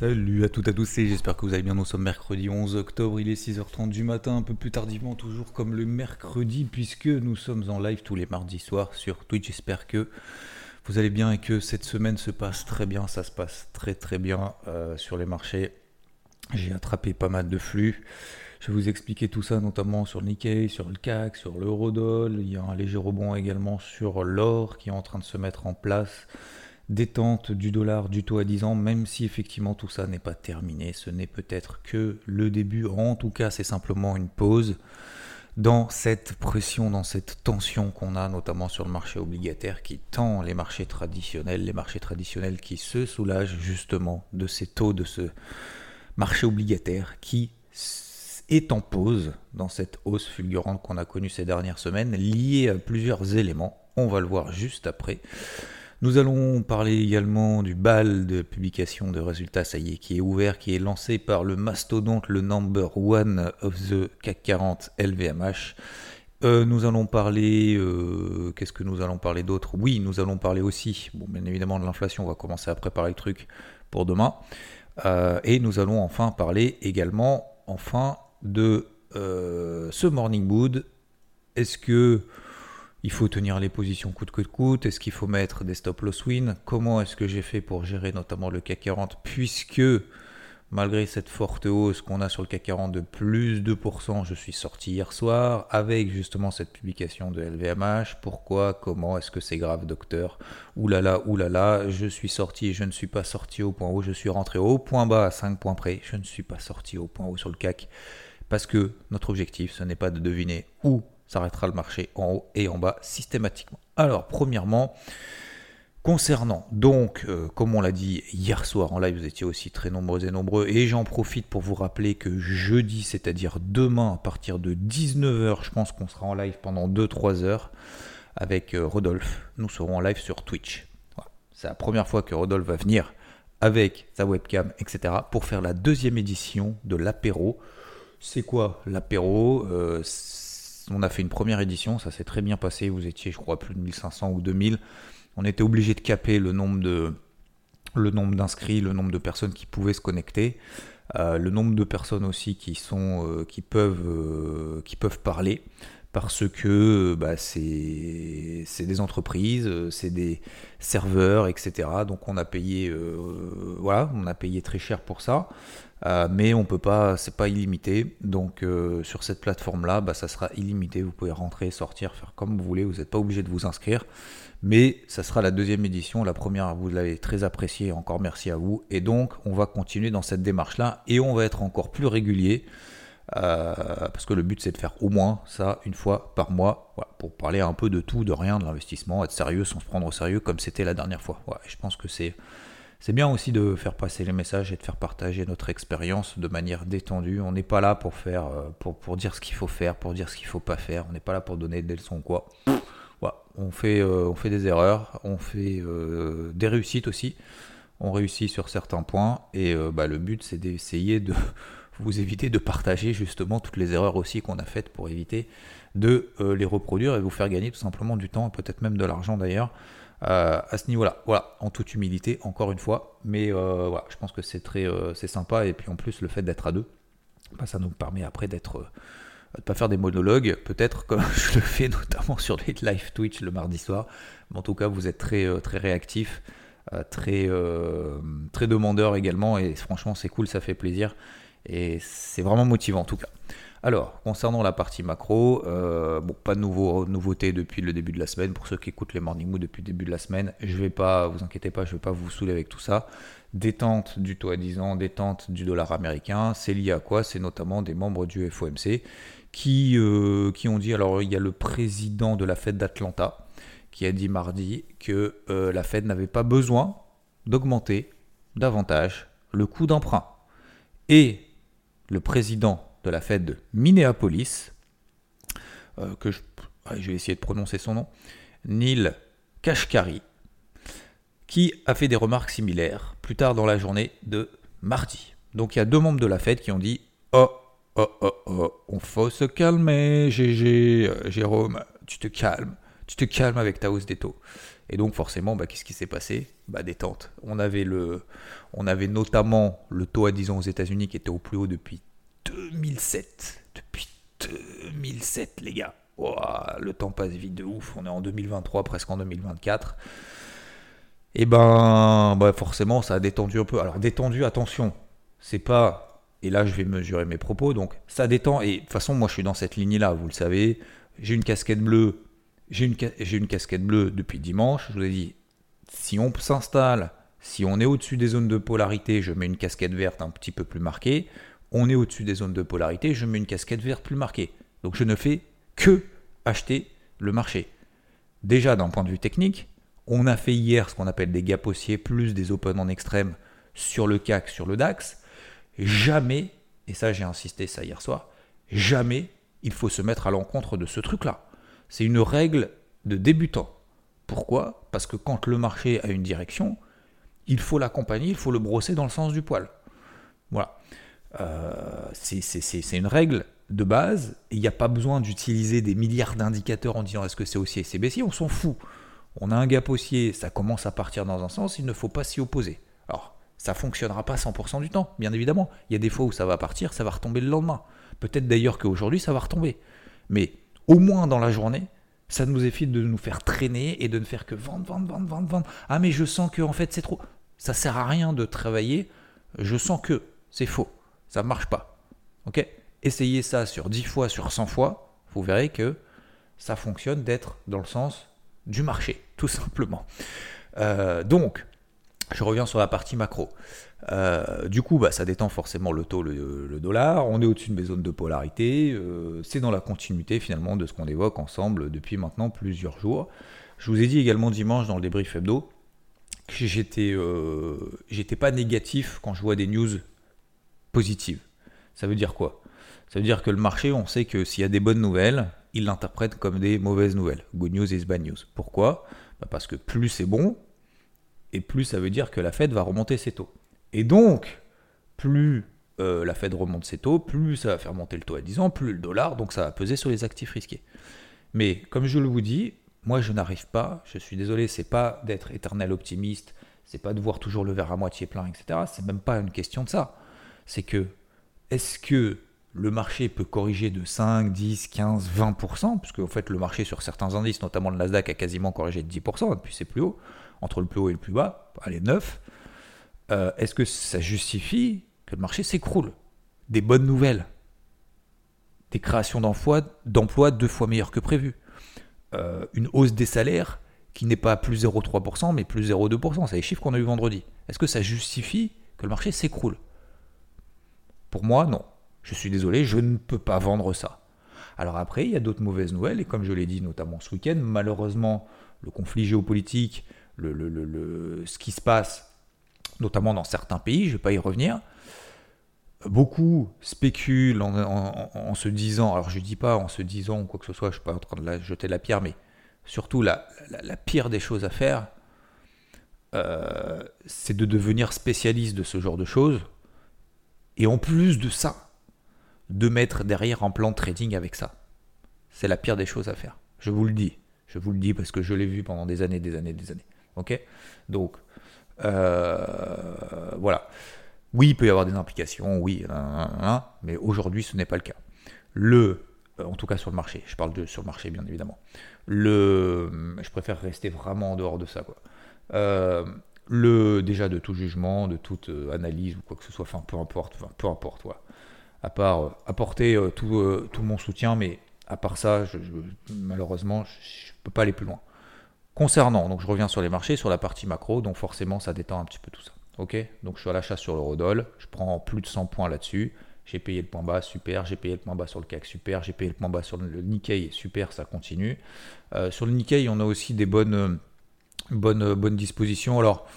Salut à toutes et à tous, et j'espère que vous allez bien. Nous sommes mercredi 11 octobre, il est 6h30 du matin, un peu plus tardivement toujours comme le mercredi, puisque nous sommes en live tous les mardis soirs sur Twitch. J'espère que vous allez bien et que cette semaine se passe très bien. Ça se passe très très bien sur les marchés. J'ai attrapé pas mal de flux. Je vais vous expliquer tout ça, notamment sur le Nikkei, sur le CAC, sur l'eurodoll. Il y a un léger rebond également sur l'or qui est en train de se mettre en place. Détente du dollar, du taux à 10 ans, même si effectivement tout ça n'est pas terminé. Ce n'est peut-être que le début. En tout cas, c'est simplement une pause dans cette pression, dans cette tension qu'on a, notamment sur le marché obligataire qui tend les marchés traditionnels qui se soulagent justement de ces taux, de ce marché obligataire qui est en pause dans cette hausse fulgurante qu'on a connue ces dernières semaines, liée à plusieurs éléments. On va le voir juste après. Nous allons parler également du bal de publication de résultats, ça y est, qui est ouvert, qui est lancé par le mastodonte, le number one of the CAC 40 LVMH. Nous allons parler... qu'est-ce que nous allons parler d'autre ? Oui, nous allons parler aussi, bon, bien évidemment, de l'inflation. On va commencer à préparer le truc pour demain. Et nous allons enfin parler également, de ce morning mood. Est-ce que... il faut tenir les positions coûte que coûte. Est-ce qu'il faut mettre des stop loss win? Comment est-ce que j'ai fait pour gérer notamment le CAC 40? Puisque malgré cette forte hausse qu'on a sur le CAC 40 de plus 2%, je suis sorti hier soir avec justement cette publication de LVMH. Pourquoi? Comment? Est-ce que c'est grave, docteur? Oulala, je suis sorti, je ne suis pas sorti au point haut, je suis rentré au point bas à 5 points près. Je ne suis pas sorti au point haut sur le CAC parce que notre objectif, ce n'est pas de deviner où s'arrêtera le marché en haut et en bas systématiquement. Alors, premièrement, concernant, donc, comme on l'a dit hier soir en live, vous étiez aussi très nombreux et nombreux, et j'en profite pour vous rappeler que jeudi, c'est-à-dire demain, à partir de 19h, je pense qu'on sera en live pendant 2-3 heures avec Rodolphe. Nous serons en live sur Twitch. Voilà. C'est la première fois que Rodolphe va venir avec sa webcam, etc., pour faire la deuxième édition de l'apéro. C'est quoi l'apéro? On a fait une première édition, ça s'est très bien passé, vous étiez je crois plus de 1500 ou 2000, on était obligé de caper le nombre d'inscrits, le nombre de personnes qui pouvaient se connecter, le nombre de personnes aussi qui peuvent parler, parce que bah, c'est des entreprises, c'est des serveurs, etc. Donc on a payé, on a payé très cher pour ça. Mais on peut pas, c'est pas illimité, donc sur cette plateforme là, bah, ça sera illimité, vous pouvez rentrer, sortir, faire comme vous voulez, vous n'êtes pas obligé de vous inscrire, mais ça sera la deuxième édition, la première vous l'avez très appréciée, encore merci à vous, et donc on va continuer dans cette démarche là, et on va être encore plus régulier, parce que le but c'est de faire au moins ça une fois par mois, voilà, pour parler un peu de tout, de rien, de l'investissement, être sérieux sans se prendre au sérieux comme c'était la dernière fois, voilà, je pense que c'est bien aussi de faire passer les messages et de faire partager notre expérience de manière détendue. On n'est pas là pour faire, pour dire ce qu'il faut faire, pour dire ce qu'il ne faut pas faire. On n'est pas là pour donner des leçons ou quoi. Ouais, on fait des erreurs, on fait des réussites aussi. On réussit sur certains points et le but c'est d'essayer de vous éviter de partager justement toutes les erreurs aussi qu'on a faites pour éviter de les reproduire et vous faire gagner tout simplement du temps et peut-être même de l'argent d'ailleurs. À ce niveau-là, voilà, en toute humilité, encore une fois, mais voilà, je pense que c'est très c'est sympa, et puis en plus, le fait d'être à deux, bah, ça nous permet après d'être, de pas faire des monologues, peut-être comme je le fais notamment sur les live Twitch le mardi soir, mais en tout cas, vous êtes très réactifs, très demandeurs également, et franchement, c'est cool, ça fait plaisir, et c'est vraiment motivant en tout cas. Alors, concernant la partie macro, pas de nouveauté depuis le début de la semaine. Pour ceux qui écoutent les Morning Mood depuis le début de la semaine, je vais pas, vous inquiétez pas, je vais pas vous saouler avec tout ça. Détente du taux à 10 ans, détente du dollar américain, c'est lié à quoi? C'est notamment des membres du FOMC qui ont dit, alors il y a le président de la Fed d'Atlanta qui a dit mardi que la Fed n'avait pas besoin d'augmenter davantage le coût d'emprunt. Et le président de la Fed de Minneapolis, je vais essayer de prononcer son nom, Neil Kashkari, qui a fait des remarques similaires plus tard dans la journée de mardi. Donc il y a deux membres de la Fed qui ont dit « Oh, on faut se calmer, Jérôme, tu te calmes avec ta hausse des taux. » Et donc forcément, qu'est-ce qui s'est passé ? Détente. On avait notamment le taux à 10 ans aux États-Unis qui était au plus haut depuis 2007. Depuis 2007, les gars. Wow, le temps passe vite de ouf. On est en 2023, presque en 2024. Et forcément, ça a détendu un peu. Alors détendu, attention, c'est pas... Et là, je vais mesurer mes propos. Donc, ça détend. Et de toute façon, moi, je suis dans cette ligne-là, vous le savez. J'ai une casquette bleue. J'ai une casquette bleue depuis dimanche. Je vous ai dit, si on s'installe, si on est au-dessus des zones de polarité, je mets une casquette verte un petit peu plus marquée. On est au-dessus des zones de polarité, je mets une casquette verte plus marquée. Donc, je ne fais que acheter le marché. Déjà, d'un point de vue technique, on a fait hier ce qu'on appelle des gaps haussiers plus des open en extrême sur le CAC, sur le DAX. Jamais, et ça j'ai insisté ça hier soir, jamais il faut se mettre à l'encontre de ce truc-là. C'est une règle de débutant. Pourquoi ? Parce que quand le marché a une direction, il faut l'accompagner, il faut le brosser dans le sens du poil. Voilà. C'est une règle de base, et il n'y a pas besoin d'utiliser des milliards d'indicateurs en disant est-ce que c'est haussier, c'est baissier, on s'en fout. On a un gap haussier, ça commence à partir dans un sens, il ne faut pas s'y opposer. Alors, ça ne fonctionnera pas 100% du temps, bien évidemment. Il y a des fois où ça va partir, ça va retomber le lendemain. Peut-être d'ailleurs qu'aujourd'hui, ça va retomber. Mais au moins dans la journée, ça nous évite de nous faire traîner et de ne faire que vendre. Ah mais je sens que en fait, c'est trop. Ça sert à rien de travailler. Je sens que c'est faux. Ça ne marche pas. Okay ? Essayez ça sur 10 fois, sur 100 fois. Vous verrez que ça fonctionne d'être dans le sens du marché, tout simplement. Donc... Je reviens sur la partie macro. Ça détend forcément le taux, le dollar. On est au-dessus de mes zones de polarité. C'est dans la continuité finalement de ce qu'on évoque ensemble depuis maintenant plusieurs jours. Je vous ai dit également dimanche dans le débrief hebdo que j'étais pas négatif quand je vois des news positives. Ça veut dire quoi ? Ça veut dire que le marché, on sait que s'il y a des bonnes nouvelles, il l'interprète comme des mauvaises nouvelles. Good news is bad news. Pourquoi ? Parce que plus c'est bon, et plus ça veut dire que la Fed va remonter ses taux. Et donc, plus la Fed remonte ses taux, plus ça va faire monter le taux à 10 ans, plus le dollar, donc ça va peser sur les actifs risqués. Mais comme je le vous dis, moi je n'arrive pas, je suis désolé, c'est pas d'être éternel optimiste, c'est pas de voir toujours le verre à moitié plein, etc. C'est même pas une question de ça. C'est que, est-ce que le marché peut corriger de 5, 10, 15, 20%, puisque en fait le marché sur certains indices, notamment le Nasdaq, a quasiment corrigé de 10%, depuis ses plus hauts, entre le plus haut et le plus bas, allez 9, est-ce que ça justifie que le marché s'écroule ? Des bonnes nouvelles, des créations d'emplois 2 fois meilleures que prévu, une hausse des salaires qui n'est pas plus 0,3% mais plus 0,2%, c'est les chiffres qu'on a eu vendredi. Est-ce que ça justifie que le marché s'écroule ? Pour moi, non. Je suis désolé, je ne peux pas vendre ça. Alors après, il y a d'autres mauvaises nouvelles, et comme je l'ai dit notamment ce week-end, malheureusement, le conflit géopolitique, ce qui se passe, notamment dans certains pays, je ne vais pas y revenir, beaucoup spéculent en se disant, alors je ne dis pas en se disant ou quoi que ce soit, je ne suis pas en train de jeter la pierre, mais surtout la pire des choses à faire, c'est de devenir spécialiste de ce genre de choses, et en plus de ça, de mettre derrière un plan de trading avec ça. C'est la pire des choses à faire. Je vous le dis parce que je l'ai vu pendant des années. Ok ? Donc, voilà. Oui, il peut y avoir des implications, oui, mais aujourd'hui, ce n'est pas le cas. En tout cas sur le marché, je parle sur le marché bien évidemment. Je préfère rester vraiment en dehors de ça, quoi. Déjà de tout jugement, de toute analyse ou quoi que ce soit, peu importe, voilà. À part apporter tout mon soutien, mais à part ça, malheureusement, je ne peux pas aller plus loin. Donc je reviens sur les marchés, sur la partie macro, donc forcément, ça détend un petit peu tout ça. Ok ? Donc je suis à l'achat sur l'eurodoll, je prends plus de 100 points là-dessus, j'ai payé le point bas, super, j'ai payé le point bas sur le CAC, super, j'ai payé le point bas sur le Nikkei, super, ça continue. Sur le Nikkei, on a aussi des bonnes dispositions. Alors,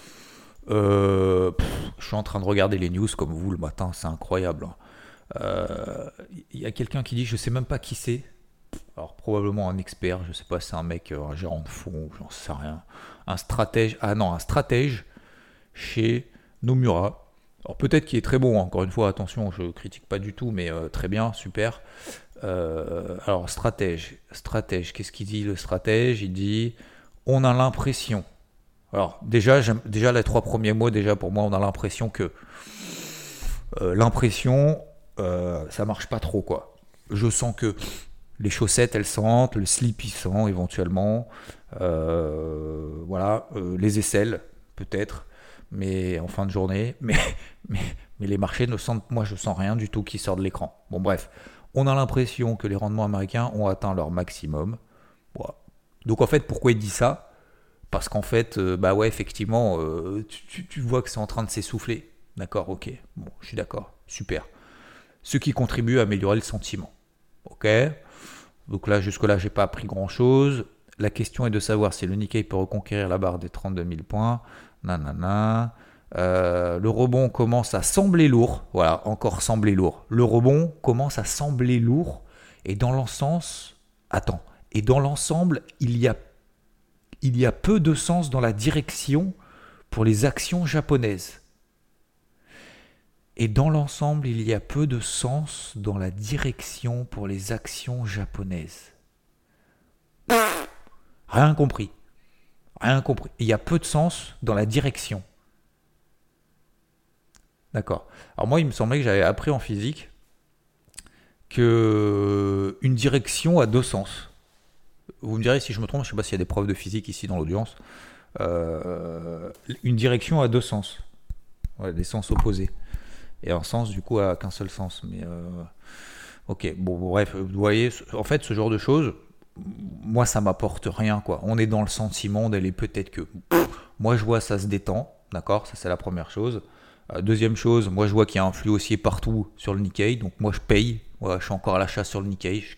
Je suis en train de regarder les news comme vous le matin, c'est incroyable. Y a quelqu'un qui dit, je sais même pas qui c'est. Alors probablement un expert, je sais pas, c'est un mec, un gérant de fonds, j'en sais rien. Un stratège, un stratège chez Nomura. Alors peut-être qu'il est très bon, hein. Encore une fois, attention, je critique pas du tout, mais très bien, super. Alors stratège, qu'est-ce qu'il dit le stratège? Il dit, on a l'impression. Alors déjà les trois premiers mots, déjà pour moi, on a l'impression que ça marche pas trop, quoi. Je sens que les chaussettes, elles sentent, le slip, il sent éventuellement, les aisselles, peut-être, mais en fin de journée, mais les marchés ne sentent, moi je sens rien du tout qui sort de l'écran. Bon bref, on a l'impression que les rendements américains ont atteint leur maximum. Voilà. Donc en fait, pourquoi il dit ça ? Parce qu'en fait, effectivement, tu vois que c'est en train de s'essouffler. D'accord, ok, bon, je suis d'accord, super. Ce qui contribue à améliorer le sentiment. Ok, donc là, jusque-là, j'ai pas appris grand-chose. La question est de savoir si le Nikkei peut reconquérir la barre des 32 000 points. Nanana. Le rebond commence à sembler lourd. Voilà, encore sembler lourd. Le rebond commence à sembler lourd. Et dans l'ensemble, il y a peu de sens dans la direction pour les actions japonaises. Rien compris. Il y a peu de sens dans la direction. D'accord. Alors moi, il me semblait que j'avais appris en physique que une direction a deux sens. Vous me direz si je me trompe, je ne sais pas s'il y a des profs de physique ici dans l'audience. Une direction a deux sens. Ouais, des sens opposés. Et un sens, du coup, a qu'un seul sens. Mais ok, bon, bref, vous voyez, en fait, ce genre de choses, moi, ça m'apporte rien, quoi. On est dans le sentiment d'aller peut-être que... moi, je vois, ça se détend, d'accord ? Ça, c'est la première chose. Deuxième chose, moi, je vois qu'il y a un flux haussier partout sur le Nikkei. Donc, moi, je paye. Voilà, je suis encore à l'achat sur le Nikkei. Je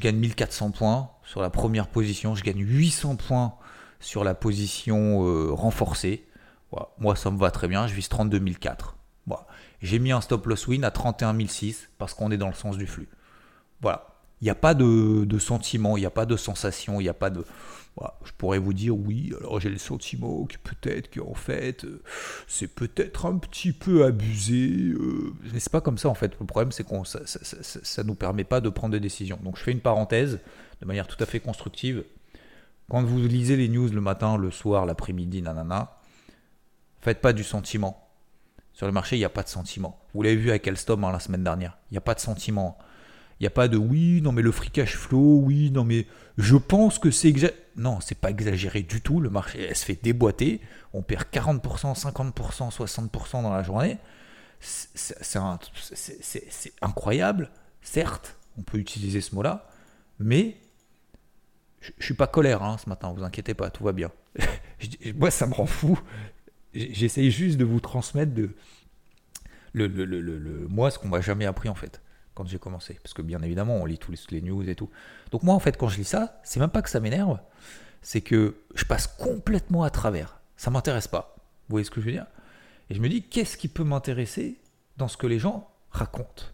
gagne 1400 points sur la première position. Je gagne 800 points sur la position renforcée. Voilà. Moi, ça me va très bien, je vise 32 004. Voilà. J'ai mis un stop loss win à 31 006 parce qu'on est dans le sens du flux. Voilà. Il n'y a pas de sentiment, il n'y a pas de sensation, il n'y a pas de... Voilà. Je pourrais vous dire, oui, alors j'ai le sentiment que peut-être qu'en fait, c'est peut-être un petit peu abusé. Mais c'est pas comme ça en fait. Le problème, c'est qu'on ça nous permet pas de prendre des décisions. Donc je fais une parenthèse de manière tout à fait constructive. Quand vous lisez les news le matin, le soir, l'après-midi, nanana, faites pas du sentiment. Sur le marché, il n'y a pas de sentiment. Vous l'avez vu avec Alstom la semaine dernière. Il n'y a pas de sentiment. Il n'y a pas de oui, non mais le free cash flow, oui, non mais je pense que c'est exagéré. Non, c'est pas exagéré du tout. Le marché, elle se fait déboîter. On perd 40%, 50%, 60% dans la journée. C'est incroyable. Certes, on peut utiliser ce mot-là, mais je ne suis pas colère ce matin. Vous inquiétez pas, tout va bien. Moi, ça me rend fou. J'essaye juste de vous transmettre moi ce qu'on m'a jamais appris en fait quand j'ai commencé, parce que bien évidemment on lit toutes les news et tout. Donc moi en fait quand je lis ça, c'est même pas que ça m'énerve, c'est que je passe complètement à travers. Ça m'intéresse pas. Vous voyez ce que je veux dire ? Et je me dis qu'est-ce qui peut m'intéresser dans ce que les gens racontent ?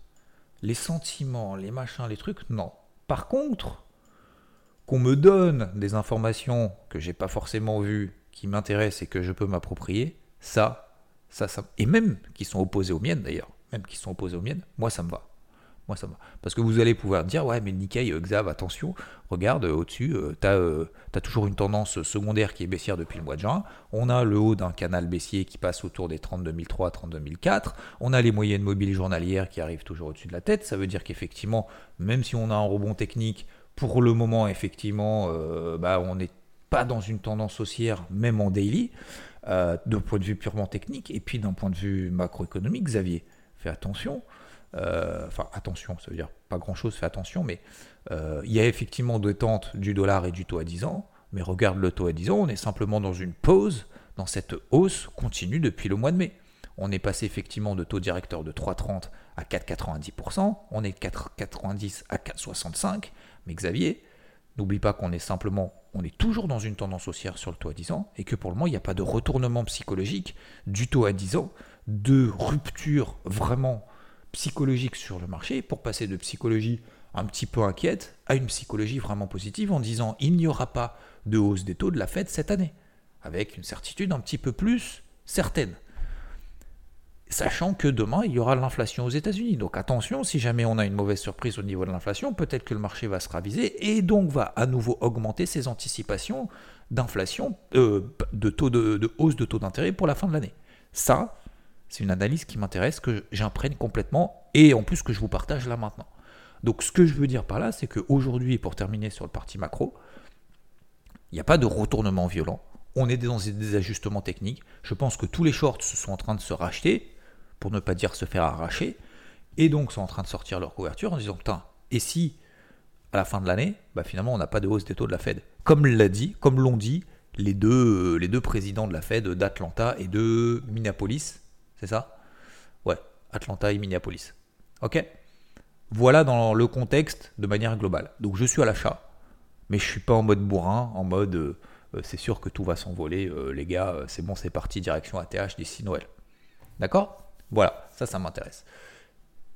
Les sentiments, les machins, les trucs, non. Par contre, qu'on me donne des informations que j'ai pas forcément vues, qui m'intéressent et que je peux m'approprier, ça, et même qui sont opposés aux miennes d'ailleurs, moi ça me va. Parce que vous allez pouvoir dire, ouais mais Nikkei, Xav, attention, regarde au-dessus, t'as toujours une tendance secondaire qui est baissière depuis le mois de juin, on a le haut d'un canal baissier qui passe autour des 32 003, 32 004, on a les moyennes mobiles journalières qui arrivent toujours au-dessus de la tête, ça veut dire qu'effectivement, même si on a un rebond technique, pour le moment effectivement, on est pas dans une tendance haussière, même en daily, d'un point de vue purement technique, et puis d'un point de vue macroéconomique, Xavier, fais attention, ça veut dire pas grand-chose, fais attention, mais il y a effectivement des tentes du dollar et du taux à 10 ans, mais regarde le taux à 10 ans, on est simplement dans une pause, dans cette hausse continue depuis le mois de mai. On est passé effectivement de taux directeur de 3,30 à 4,90%, on est de 4,90 à 4,65, mais Xavier, N'oublie pas qu'on est simplement, on est toujours dans une tendance haussière sur le taux à 10 ans et que pour le moment, il n'y a pas de retournement psychologique du taux à 10 ans, de rupture vraiment psychologique sur le marché pour passer de psychologie un petit peu inquiète à une psychologie vraiment positive en disant il n'y aura pas de hausse des taux de la Fed cette année, avec une certitude un petit peu plus certaine. Sachant que demain, il y aura l'inflation aux États-Unis. Donc attention, si jamais on a une mauvaise surprise au niveau de l'inflation, peut-être que le marché va se raviser et donc va à nouveau augmenter ses anticipations d'inflation, de hausse de taux d'intérêt pour la fin de l'année. Ça, c'est une analyse qui m'intéresse, que j'imprègne complètement et en plus que je vous partage là maintenant. Donc ce que je veux dire par là, c'est qu'aujourd'hui, pour terminer sur le parti macro, il n'y a pas de retournement violent. On est dans des ajustements techniques. Je pense que tous les shorts sont en train de se racheter, pour ne pas dire se faire arracher, et donc sont en train de sortir leur couverture en disant putain, et si à la fin de l'année, bah finalement on n'a pas de hausse des taux de la Fed, comme l'ont dit les deux présidents de la Fed d'Atlanta et de Minneapolis, c'est ça ? Ouais, Atlanta et Minneapolis. Ok ? Voilà dans le contexte de manière globale. Donc je suis à l'achat, mais je suis pas en mode bourrin, en mode c'est sûr que tout va s'envoler, les gars, c'est bon, c'est parti, direction ATH d'ici Noël. D'accord ? Voilà, ça m'intéresse.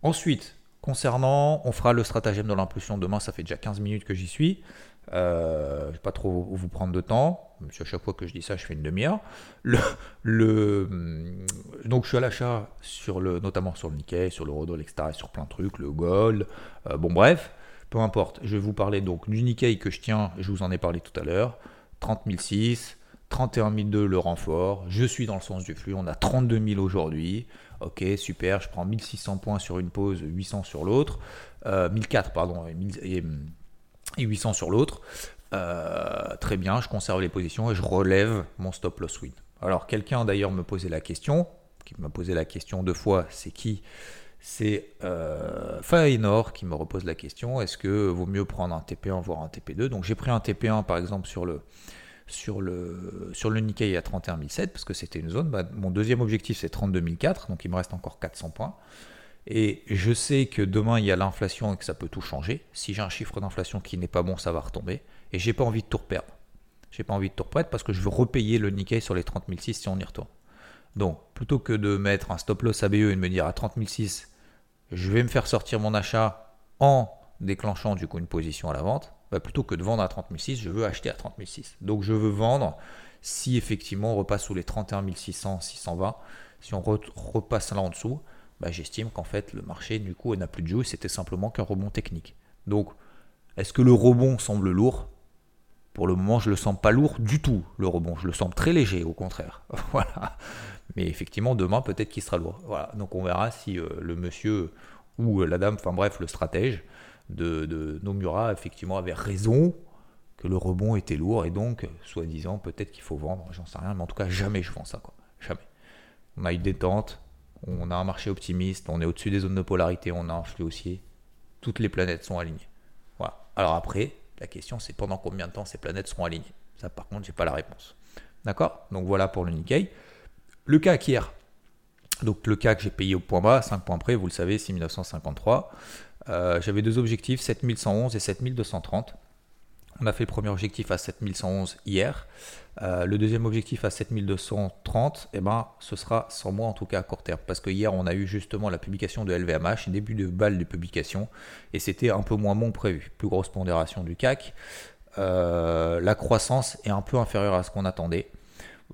Ensuite, concernant, on fera le stratagème de l'impulsion demain, ça fait déjà 15 minutes que j'y suis. Je ne vais pas trop vous prendre de temps, même si à chaque fois que je dis ça, je fais une demi-heure. Donc je suis à l'achat, notamment sur le Nikkei, sur le Rodolphe, etc., sur plein de trucs, le gold, bon bref, peu importe. Je vais vous parler donc du Nikkei que je tiens, je vous en ai parlé tout à l'heure, 30 006, 31 002 le renfort, je suis dans le sens du flux, on a 32 000 aujourd'hui. Ok, super, je prends 1600 points sur une pause, 800 sur l'autre, 1004 pardon, et 800 sur l'autre. Très bien, je conserve les positions et je relève mon stop loss win. Alors quelqu'un d'ailleurs m'a posé la question deux fois, c'est qui ? C'est Faenor qui me repose la question, est-ce que vaut mieux prendre un TP1 voire un TP2 ? Donc j'ai pris un TP1 par exemple sur le Nikkei à 31 007, parce que c'était une zone, mon deuxième objectif c'est 32 004, donc il me reste encore 400 points et je sais que demain il y a l'inflation et que ça peut tout changer. Si j'ai un chiffre d'inflation qui n'est pas bon, ça va retomber et j'ai pas envie de tout perdre parce que je veux repayer le Nikkei sur les 30 006 si on y retourne. Donc plutôt que de mettre un stop loss ABE et de me dire à 30 006 je vais me faire sortir mon achat en déclenchant du coup une position à la vente, plutôt que de vendre à 30 006, je veux acheter à 30 006. Donc je veux vendre si effectivement on repasse sous les 31 600, 620. Si on repasse là en dessous, j'estime qu'en fait le marché du coup n'a plus de jus, c'était simplement qu'un rebond technique. Donc est-ce que le rebond semble lourd ? Pour le moment je ne le sens pas lourd du tout, le rebond, je le sens très léger au contraire. Voilà. Mais effectivement demain peut-être qu'il sera lourd. Voilà. Donc on verra si le monsieur ou la dame, enfin bref le stratège, de Nomura effectivement avait raison que le rebond était lourd et donc soi-disant peut-être qu'il faut vendre, j'en sais rien, mais en tout cas jamais je vends ça quoi, jamais. On a une détente, on a un marché optimiste, on est au-dessus des zones de polarité, on a un flux haussier, toutes les planètes sont alignées. Voilà. Alors après, la question c'est pendant combien de temps ces planètes seront alignées. Ça par contre j'ai pas la réponse. D'accord ? Donc voilà pour le Nikkei. Le CAC hier. Donc le CAC j'ai payé au point bas, 5 points près, vous le savez, 6 953. J'avais deux objectifs, 7111 et 7230. On a fait le premier objectif à 7111 hier. Le deuxième objectif à 7230, ce sera sans moi en tout cas à court terme. Parce que hier, on a eu justement la publication de LVMH, début de balle de publication, et c'était un peu moins bon que prévu. Plus grosse pondération du CAC. La croissance est un peu inférieure à ce qu'on attendait.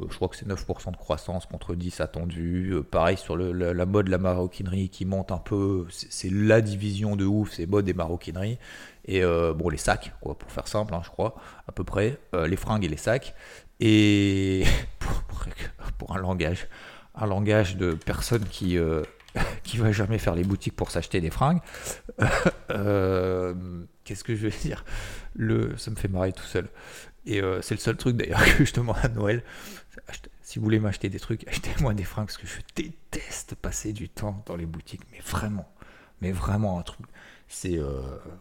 Je crois que c'est 9% de croissance contre 10 attendu. Pareil sur la mode, la maroquinerie qui monte un peu. C'est la division de ouf, c'est mode et maroquinerie. Et les sacs, quoi, pour faire simple, je crois, à peu près. Les fringues et les sacs. Et pour un langage de personne qui va jamais faire les boutiques pour s'acheter des fringues. Qu'est-ce que je vais dire ? Ça me fait marrer tout seul. Et c'est le seul truc d'ailleurs que je demande à Noël. Si vous voulez m'acheter des trucs, achetez-moi des fringues parce que je déteste passer du temps dans les boutiques. Mais vraiment un truc. C'est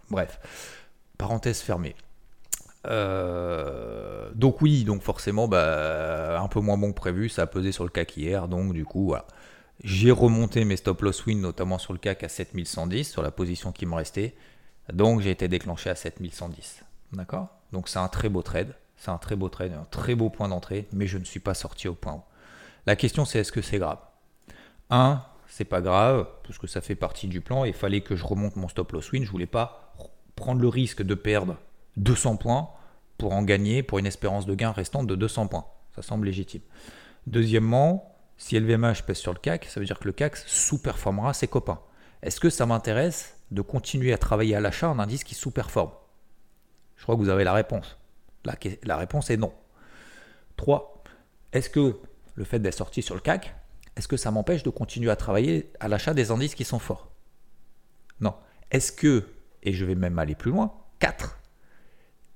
bref. Parenthèse fermée. Donc oui, donc forcément, un peu moins bon que prévu. Ça a pesé sur le CAC hier, donc du coup, voilà. J'ai remonté mes stop loss win, notamment sur le CAC à 7110 sur la position qui me restait. Donc j'ai été déclenché à 7110. D'accord ? Donc c'est un très beau trade. C'est un très beau trade, un très beau point d'entrée, mais je ne suis pas sorti au point haut. La question, c'est est-ce que c'est grave ? Un, c'est pas grave, parce que ça fait partie du plan. Il fallait que je remonte mon stop loss win. Je voulais pas prendre le risque de perdre 200 points pour en gagner, pour une espérance de gain restante de 200 points. Ça semble légitime. Deuxièmement, si LVMH pèse sur le CAC, ça veut dire que le CAC sous-performera ses copains. Est-ce que ça m'intéresse de continuer à travailler à l'achat un indice qui sous-performe ? Je crois que vous avez la réponse. La réponse est non. 3. Est-ce que le fait d'être sorti sur le CAC, est-ce que ça m'empêche de continuer à travailler à l'achat des indices qui sont forts ? Non. Est-ce que, et je vais même aller plus loin, 4.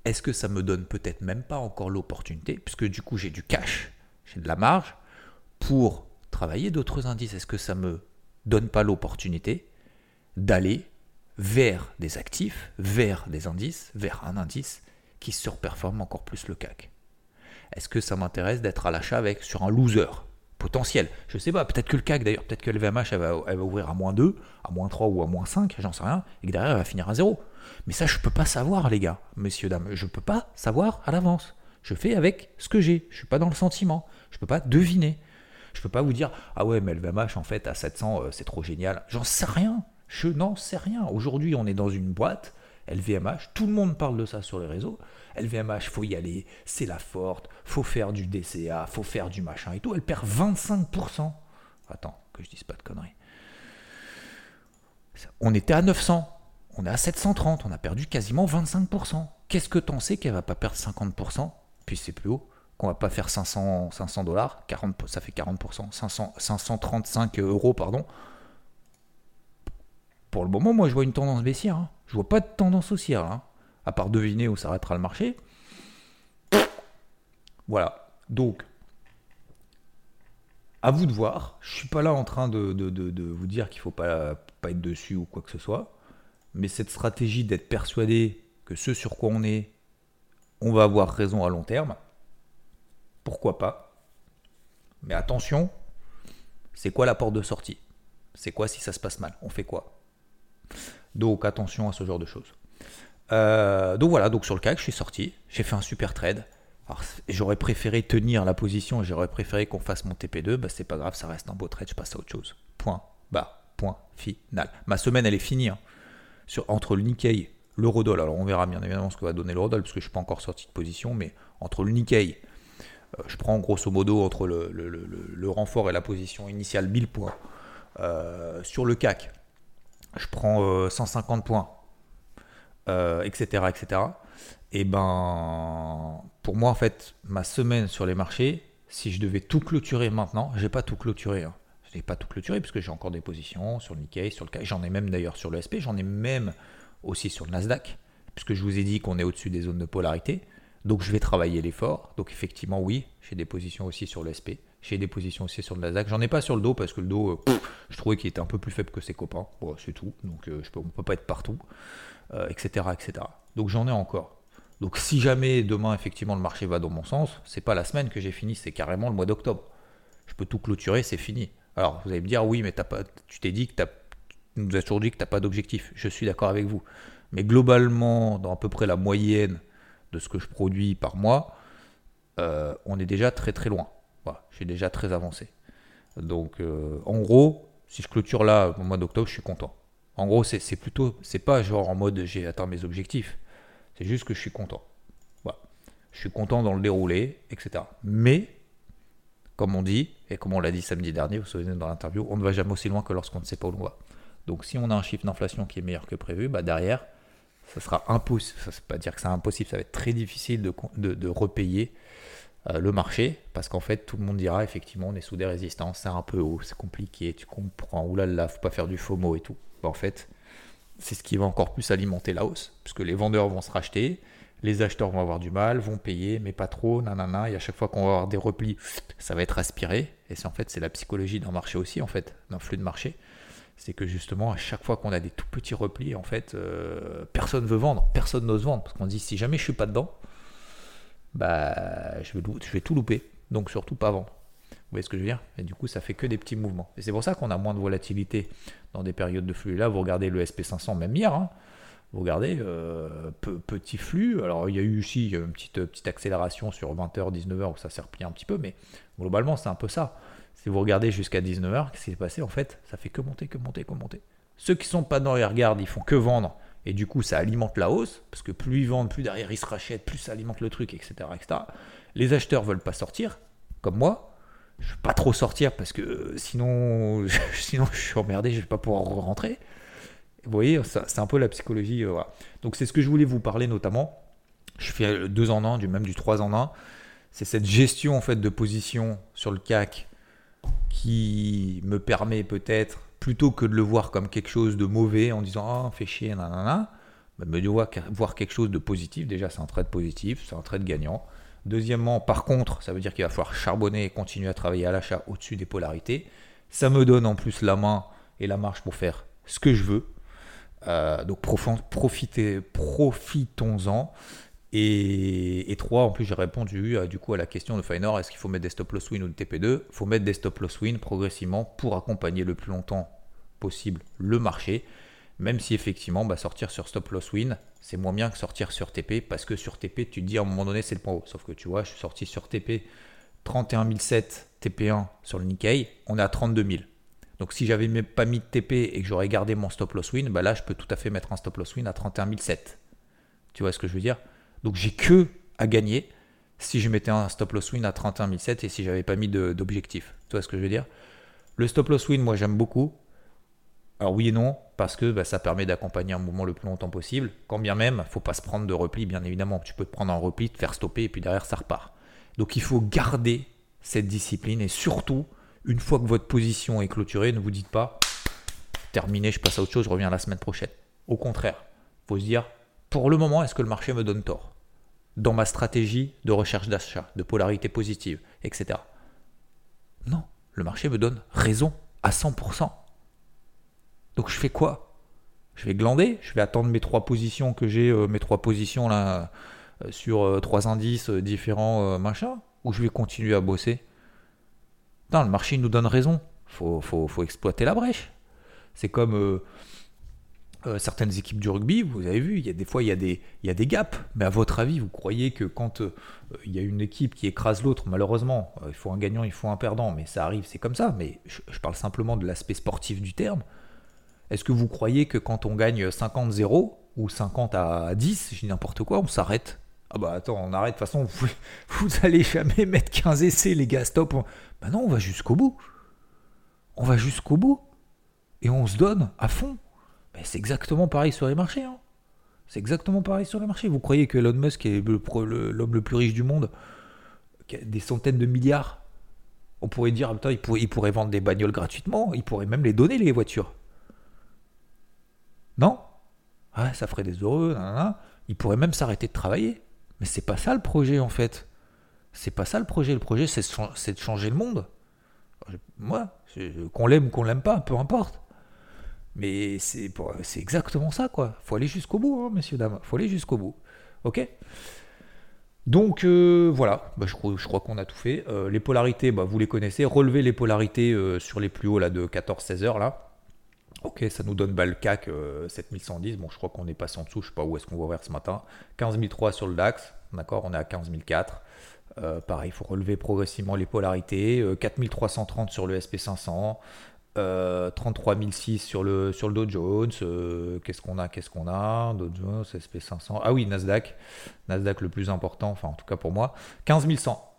Est-ce que ça me donne peut-être même pas encore l'opportunité, puisque du coup j'ai du cash, j'ai de la marge, pour travailler d'autres indices ? Est-ce que ça ne me donne pas l'opportunité d'aller vers des actifs, vers des indices, vers un indice qui surperforme encore plus le CAC ? Est-ce que ça m'intéresse d'être à l'achat avec sur un loser potentiel ? Je ne sais pas, peut-être que le CAC d'ailleurs, peut-être que LVMH elle va ouvrir à moins 2, à moins 3 ou à moins 5, j'en sais rien, et que derrière elle va finir à 0. Mais ça, je ne peux pas savoir, les gars, messieurs, dames, je ne peux pas savoir à l'avance. Je fais avec ce que j'ai, je ne suis pas dans le sentiment, je ne peux pas deviner. Je ne peux pas vous dire, ah ouais, mais LVMH en fait à 700, c'est trop génial. J'en sais rien, je n'en sais rien. Aujourd'hui, on est dans une boîte, LVMH, tout le monde parle de ça sur les réseaux. LVMH, faut y aller, c'est la forte, faut faire du DCA, faut faire du machin et tout. Elle perd 25%. Attends, que je dise pas de conneries. On était à 900, on est à 730, on a perdu quasiment 25%. Qu'est-ce que t'en sais qu'elle va pas perdre 50%, puis c'est plus haut, qu'on va pas faire 500 $, 40, ça fait 40%, 535 euros, pardon. Pour le moment, moi, je vois une tendance baissière. Hein. Je vois pas de tendance haussière, hein. À part deviner où s'arrêtera le marché. Voilà. Donc, à vous de voir. Je suis pas là en train de vous dire qu'il faut pas être dessus ou quoi que ce soit. Mais cette stratégie d'être persuadé que ce sur quoi on est, on va avoir raison à long terme, pourquoi pas ? Mais attention, c'est quoi la porte de sortie ? C'est quoi si ça se passe mal ? On fait quoi ? Donc attention à ce genre de choses. Donc voilà, donc sur le CAC, je suis sorti, j'ai fait un super trade. Alors, j'aurais préféré tenir la position, j'aurais préféré qu'on fasse mon TP2, bah, c'est pas grave, ça reste un beau trade, je passe à autre chose. Point, bas, point, final. Ma semaine, elle est finie. Hein. Entre le Nikkei, le Rodolphe, alors on verra bien évidemment ce que va donner le Rodolphe, parce que je ne suis pas encore sorti de position, mais entre le Nikkei, je prends grosso modo entre le renfort et la position initiale 1000 points. Sur le CAC, je prends 150 points, etc., etc. Et ben, pour moi, en fait, ma semaine sur les marchés, si je devais tout clôturer maintenant, j'ai pas tout clôturé. Hein. Je n'ai pas tout clôturé parce que j'ai encore des positions sur le Nikkei, sur le CAC. J'en ai même d'ailleurs sur le SP. J'en ai même aussi sur le Nasdaq, puisque je vous ai dit qu'on est au-dessus des zones de polarité. Donc, je vais travailler l'effort. Donc, effectivement, oui, j'ai des positions aussi sur le SP. J'ai des positions aussi sur le Nasdaq. J'en ai pas sur le Dow parce que le Dow, je trouvais qu'il était un peu plus faible que ses copains. Bon, c'est tout. Donc, on ne peut pas être partout, etc., etc. Donc, j'en ai encore. Donc, si jamais demain, effectivement, le marché va dans mon sens, c'est pas la semaine que j'ai fini, c'est carrément le mois d'octobre. Je peux tout clôturer, c'est fini. Alors, vous allez me dire, oui, mais tu nous as toujours dit que tu n'as pas d'objectif. Je suis d'accord avec vous. Mais globalement, dans à peu près la moyenne de ce que je produis par mois, on est déjà très très loin. Voilà, je suis déjà très avancé. Donc, en gros, si je clôture là au mois d'octobre, je suis content. En gros, c'est plutôt, c'est pas genre en mode j'ai atteint mes objectifs. C'est juste que je suis content. Voilà. Je suis content dans le déroulé, etc. Mais, comme on dit, et comme on l'a dit samedi dernier, vous vous souvenez dans l'interview, on ne va jamais aussi loin que lorsqu'on ne sait pas où on va. Donc, si on a un chiffre d'inflation qui est meilleur que prévu, bah derrière, ça sera impossible. Ça ne veut pas dire que c'est impossible, ça va être très difficile de repayer le marché, parce qu'en fait tout le monde dira effectivement on est sous des résistances, c'est un peu haut, c'est compliqué, tu comprends, oulala, faut pas faire du FOMO et tout. Ben en fait, c'est ce qui va encore plus alimenter la hausse, puisque les vendeurs vont se racheter, les acheteurs vont avoir du mal, vont payer, mais pas trop, nanana, et à chaque fois qu'on va avoir des replis, ça va être aspiré, et c'est en fait c'est la psychologie d'un marché aussi, en fait, d'un flux de marché, c'est que justement à chaque fois qu'on a des tout petits replis, en fait, personne veut vendre, personne n'ose vendre, parce qu'on dit si jamais je suis pas dedans, bah, je vais tout louper, donc surtout pas vendre. Vous voyez ce que je veux dire ? Et du coup, ça fait que des petits mouvements. Et c'est pour ça qu'on a moins de volatilité dans des périodes de flux. Là, vous regardez le SP500, même hier, hein, Vous regardez, petit flux. Alors, il y a eu aussi une petite accélération sur 20h, 19h, où ça s'est repris un petit peu, mais globalement, c'est un peu ça. Si vous regardez jusqu'à 19h, qu'est-ce qui s'est passé? En fait, ça fait que monter, que monter, que monter. Ceux qui ne sont pas dedans, ils regardent, ils font que vendre. Et du coup, ça alimente la hausse, parce que plus ils vendent, plus derrière, ils se rachètent, plus ça alimente le truc, etc. etc. Les acheteurs ne veulent pas sortir, comme moi. Je ne veux pas trop sortir, parce que sinon je suis emmerdé, je ne vais pas pouvoir rentrer. Vous voyez, ça, c'est un peu la psychologie. Voilà. Donc, c'est ce que je voulais vous parler notamment. Je fais le 2 en 1, même du 3 en 1. C'est cette gestion en fait, de position sur le CAC qui me permet peut-être, plutôt que de le voir comme quelque chose de mauvais en disant « Ah, oh, fait chier, nanana », me voir quelque chose de positif. Déjà, c'est un trade positif, c'est un trade gagnant. Deuxièmement, par contre, ça veut dire qu'il va falloir charbonner et continuer à travailler à l'achat au-dessus des polarités. Ça me donne en plus la main et la marge pour faire ce que je veux. Donc profitons-en. Et 3, en plus j'ai répondu du coup à la question de Feynor, est-ce qu'il faut mettre des stop loss win ou des TP2 ? Il faut mettre des stop loss win progressivement pour accompagner le plus longtemps possible le marché, même si effectivement sortir sur stop loss win c'est moins bien que sortir sur TP, parce que sur TP tu te dis à un moment donné c'est le point haut, sauf que tu vois je suis sorti sur TP 31007 TP1 sur le Nikkei, on est à 32 000. Donc si j'avais même pas mis de TP et que j'aurais gardé mon stop loss win, là je peux tout à fait mettre un stop loss win à 31007. Tu vois ce que je veux dire ? Donc j'ai que à gagner si je mettais un stop loss win à 31007 et si j'avais pas mis d'objectif. Tu vois ce que je veux dire ? Le stop loss win, moi j'aime beaucoup. Alors oui et non, parce que ça permet d'accompagner un mouvement le plus longtemps possible. Quand bien même, faut pas se prendre de repli, bien évidemment. Tu peux te prendre un repli, te faire stopper et puis derrière ça repart. Donc il faut garder cette discipline et surtout, une fois que votre position est clôturée, ne vous dites pas « terminé, je passe à autre chose, je reviens la semaine prochaine ». Au contraire, il faut se dire « pour le moment, est-ce que le marché me donne tort ?» dans ma stratégie de recherche d'achat, de polarité positive, etc. Non, le marché me donne raison à 100%. Donc je fais quoi ? Je vais glander, je vais attendre mes 3 positions que j'ai, mes 3 positions là, sur 3 indices différents, machin, ou je vais continuer à bosser ? Non, le marché nous donne raison, faut exploiter la brèche. C'est comme certaines équipes du rugby, vous avez vu, il y a des gaps. Mais à votre avis, vous croyez que quand il y a une équipe qui écrase l'autre, malheureusement, il faut un gagnant, il faut un perdant, mais ça arrive, c'est comme ça. Mais je parle simplement de l'aspect sportif du terme. Est-ce que vous croyez que quand on gagne 50-0 ou 50-10, je dis n'importe quoi, on s'arrête ? Ah attends, on arrête, de toute façon, vous allez jamais mettre 15 essais, les gars, stop. Non, on va jusqu'au bout. On va jusqu'au bout. Et on se donne à fond. C'est exactement pareil sur les marchés. Hein. C'est exactement pareil sur les marchés. Vous croyez que Elon Musk est l'homme le plus riche du monde, qui a des centaines de milliards ? On pourrait dire, putain, il pourrait vendre des bagnoles gratuitement, il pourrait même les donner, les voitures. Non ? Ah, ça ferait des heureux, nanana. Il pourrait même s'arrêter de travailler. Mais c'est pas ça le projet en fait. C'est pas ça le projet. Le projet c'est de changer le monde. Moi, qu'on l'aime ou qu'on l'aime pas, peu importe. Mais c'est exactement ça quoi. Faut aller jusqu'au bout, hein, messieurs dames. Faut aller jusqu'au bout. Ok. Donc voilà. Je crois qu'on a tout fait. Les polarités, vous les connaissez. Relevez les polarités sur les plus hauts là de 14-16 heures là. Ok, ça nous donne le CAC 7110. Je crois qu'on est passé en dessous. Je ne sais pas où est-ce qu'on va ouvrir ce matin. 15003 sur le DAX. D'accord, on est à 15004. Pareil, il faut relever progressivement les polarités. 4330 sur le SP500. 33006 sur le Dow Jones. Qu'est-ce qu'on a Dow Jones, SP500. Ah oui, Nasdaq. Nasdaq le plus important, enfin en tout cas pour moi. 15100.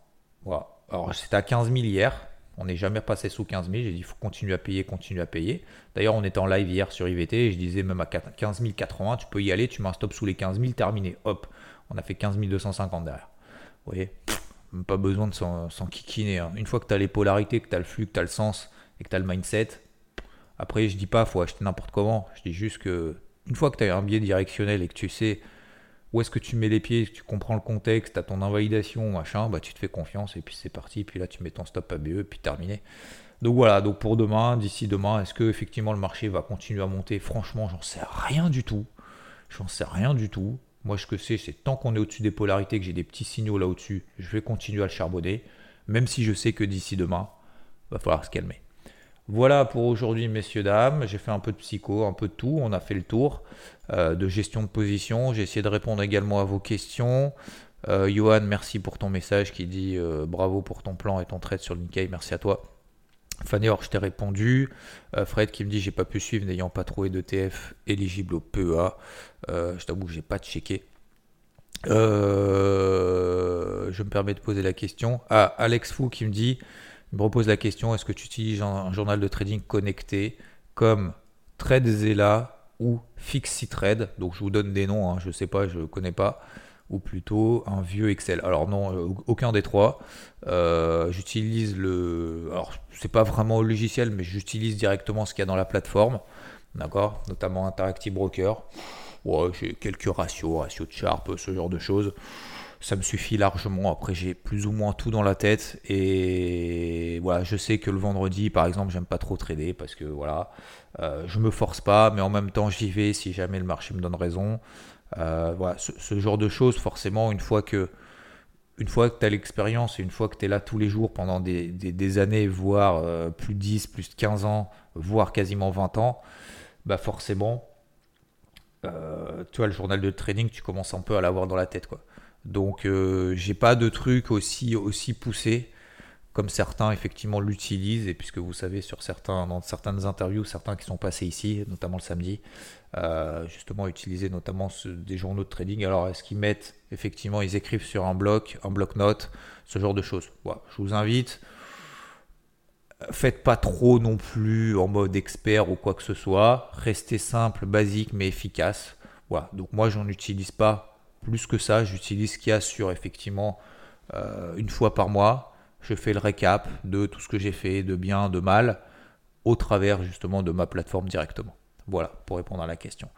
Voilà. Alors c'était à 15000 hier. On n'est jamais passé sous 15 000. J'ai dit, il faut continuer à payer. D'ailleurs, on était en live hier sur IVT et je disais, même à 15 080, tu peux y aller, tu mets un stop sous les 15 000, terminé. Hop, on a fait 15 250 derrière. Vous voyez, même pas besoin de s'en kikiner. Hein. Une fois que tu as les polarités, que tu as le flux, que tu as le sens et que tu as le mindset, après, je dis pas, il faut acheter n'importe comment. Je dis juste que, une fois que tu as un biais directionnel et que tu sais où est-ce que tu mets les pieds, tu comprends le contexte, tu as ton invalidation, machin, tu te fais confiance et puis c'est parti. Puis là, tu mets ton stop ABE, puis terminé. Donc voilà, donc pour demain, d'ici demain, est-ce que effectivement le marché va continuer à monter ? Franchement, j'en sais rien du tout. Moi, ce que c'est tant qu'on est au-dessus des polarités, que j'ai des petits signaux là au-dessus, je vais continuer à le charbonner, même si je sais que d'ici demain, va falloir se calmer. Voilà pour aujourd'hui, messieurs, dames. J'ai fait un peu de psycho, un peu de tout. On a fait le tour de gestion de position. J'ai essayé de répondre également à vos questions. Johan, merci pour ton message qui dit bravo pour ton plan et ton trade sur le Nikkei. Merci à toi. Fanny, je t'ai répondu. Fred qui me dit j'ai pas pu suivre n'ayant pas trouvé d'ETF éligible au PEA. Je t'avoue que j'ai pas checké. Je me permets de poser la question. Ah, Alex Fou qui me dit. Il me repose la question, est-ce que tu utilises un journal de trading connecté comme TradeZella ou FixiTrade? Donc je vous donne des noms, hein, je ne sais pas, je ne connais pas. Ou plutôt un vieux Excel. Alors non, aucun des trois. J'utilise le... Alors c'est pas vraiment le logiciel, mais j'utilise directement ce qu'il y a dans la plateforme. D'accord? Notamment Interactive Broker. Ouais, j'ai quelques ratios de Sharpe, ce genre de choses. Ça me suffit largement. Après, j'ai plus ou moins tout dans la tête. Et voilà, je sais que le vendredi, par exemple, j'aime pas trop trader parce que voilà, je me force pas, mais en même temps, j'y vais si jamais le marché me donne raison. Voilà, ce genre de choses, forcément, une fois que tu as l'expérience et une fois que tu es là tous les jours pendant des années, voire plus de 10, plus de 15 ans, voire quasiment 20 ans, bah forcément, tu vois, le journal de trading, tu commences un peu à l'avoir dans la tête, quoi. Donc j'ai pas de truc aussi poussé comme certains effectivement l'utilisent, et puisque vous savez dans certaines interviews, certains qui sont passés ici, notamment le samedi, justement utiliser notamment des journaux de trading. Alors est-ce qu'ils mettent effectivement, ils écrivent sur un bloc-notes, ce genre de choses. Voilà, je vous invite, faites pas trop non plus en mode expert ou quoi que ce soit, restez simple, basique mais efficace. Voilà, donc moi j'en utilise pas. Plus que ça, j'utilise ce qu'il y a sur, effectivement, une fois par mois, je fais le récap de tout ce que j'ai fait, de bien, de mal, au travers, justement, de ma plateforme directement. Voilà, pour répondre à la question.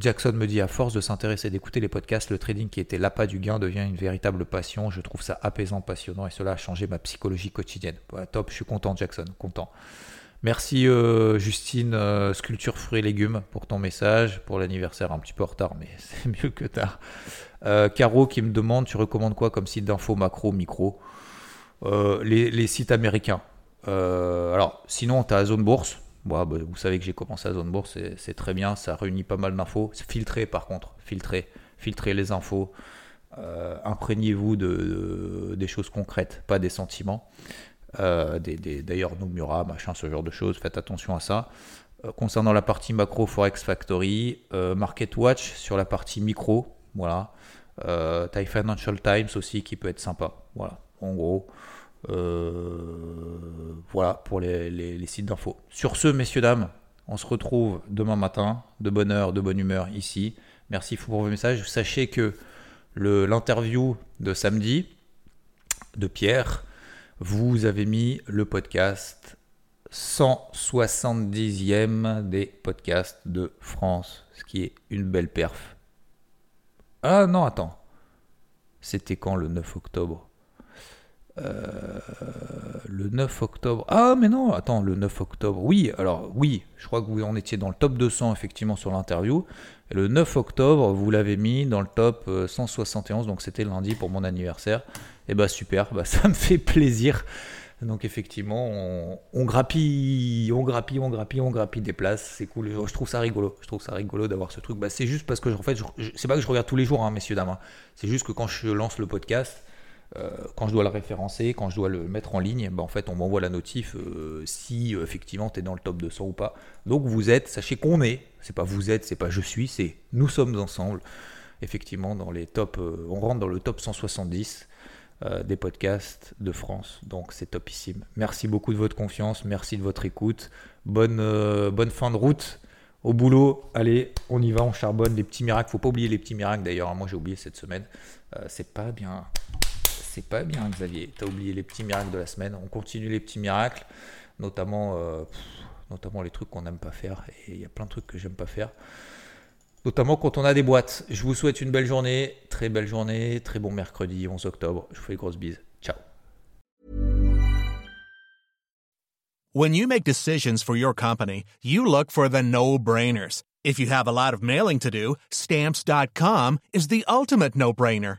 Jackson me dit, à force de s'intéresser et d'écouter les podcasts, le trading qui était l'appât du gain devient une véritable passion. Je trouve ça apaisant, passionnant, et cela a changé ma psychologie quotidienne. Voilà, top, je suis content, Jackson, content. Merci Justine, Sculpture Fruits et Légumes, pour ton message, pour l'anniversaire, un petit peu en retard, mais c'est mieux que tard. Caro qui me demande, tu recommandes quoi comme site d'info macro, micro? Les sites américains. Alors, sinon, tu as Zone Bourse. Bon, bah, vous savez que j'ai commencé à Zone Bourse, c'est très bien, ça réunit pas mal d'infos. Filtrez par contre, filtrez les infos. Imprégnez-vous des choses concrètes, pas des sentiments. D'ailleurs Nomura, machin, ce genre de choses, faites attention à ça. Concernant la partie macro, Forex Factory, Market Watch sur la partie micro, voilà. T'as Financial Times aussi qui peut être sympa, voilà, en gros. Voilà pour les sites d'infos. Sur ce, messieurs, dames, on se retrouve demain matin, de bonne heure, de bonne humeur ici. Merci pour vos messages. Sachez que l'interview de samedi de Pierre, vous avez mis le podcast 170e des podcasts de France, ce qui est une belle perf. Ah non, attends. C'était quand le 9 octobre? Le 9 octobre. Ah mais non, attends, le 9 octobre. Oui, alors oui, je crois que vous en étiez dans le top 200 effectivement sur l'interview. Et le 9 octobre, vous l'avez mis dans le top 171, donc c'était lundi pour mon anniversaire. Et bah super, bah ça me fait plaisir. Donc effectivement, on grappille des places, c'est cool. Je trouve ça rigolo d'avoir ce truc. Bah c'est juste parce que en fait, c'est pas que je regarde tous les jours, hein, messieurs, dames. Hein. C'est juste que quand je lance le podcast, quand je dois le référencer, quand je dois le mettre en ligne, bah en fait, on m'envoie la notif si effectivement tu es dans le top 200 ou pas. Donc vous êtes, sachez qu'on est, c'est pas vous êtes, c'est pas je suis, c'est nous sommes ensemble. Effectivement, dans les tops, on rentre dans le top 170. Des podcasts de France, donc c'est topissime. Merci beaucoup de votre confiance, merci de votre écoute, bonne fin de route au boulot, allez on y va, on charbonne, les petits miracles, faut pas oublier les petits miracles d'ailleurs, hein. Moi j'ai oublié cette semaine, c'est pas bien Xavier, t'as oublié les petits miracles de la semaine, on continue les petits miracles, notamment les trucs qu'on n'aime pas faire, et il y a plein de trucs que j'aime pas faire, notamment quand on a des boîtes. Je vous souhaite une belle journée, très bon mercredi 11 octobre. Je vous fais une grosse bise. Ciao. When you make decisions for your company, you look for the no-brainers. If you have a lot of mailing to do, Stamps.com is the ultimate no-brainer.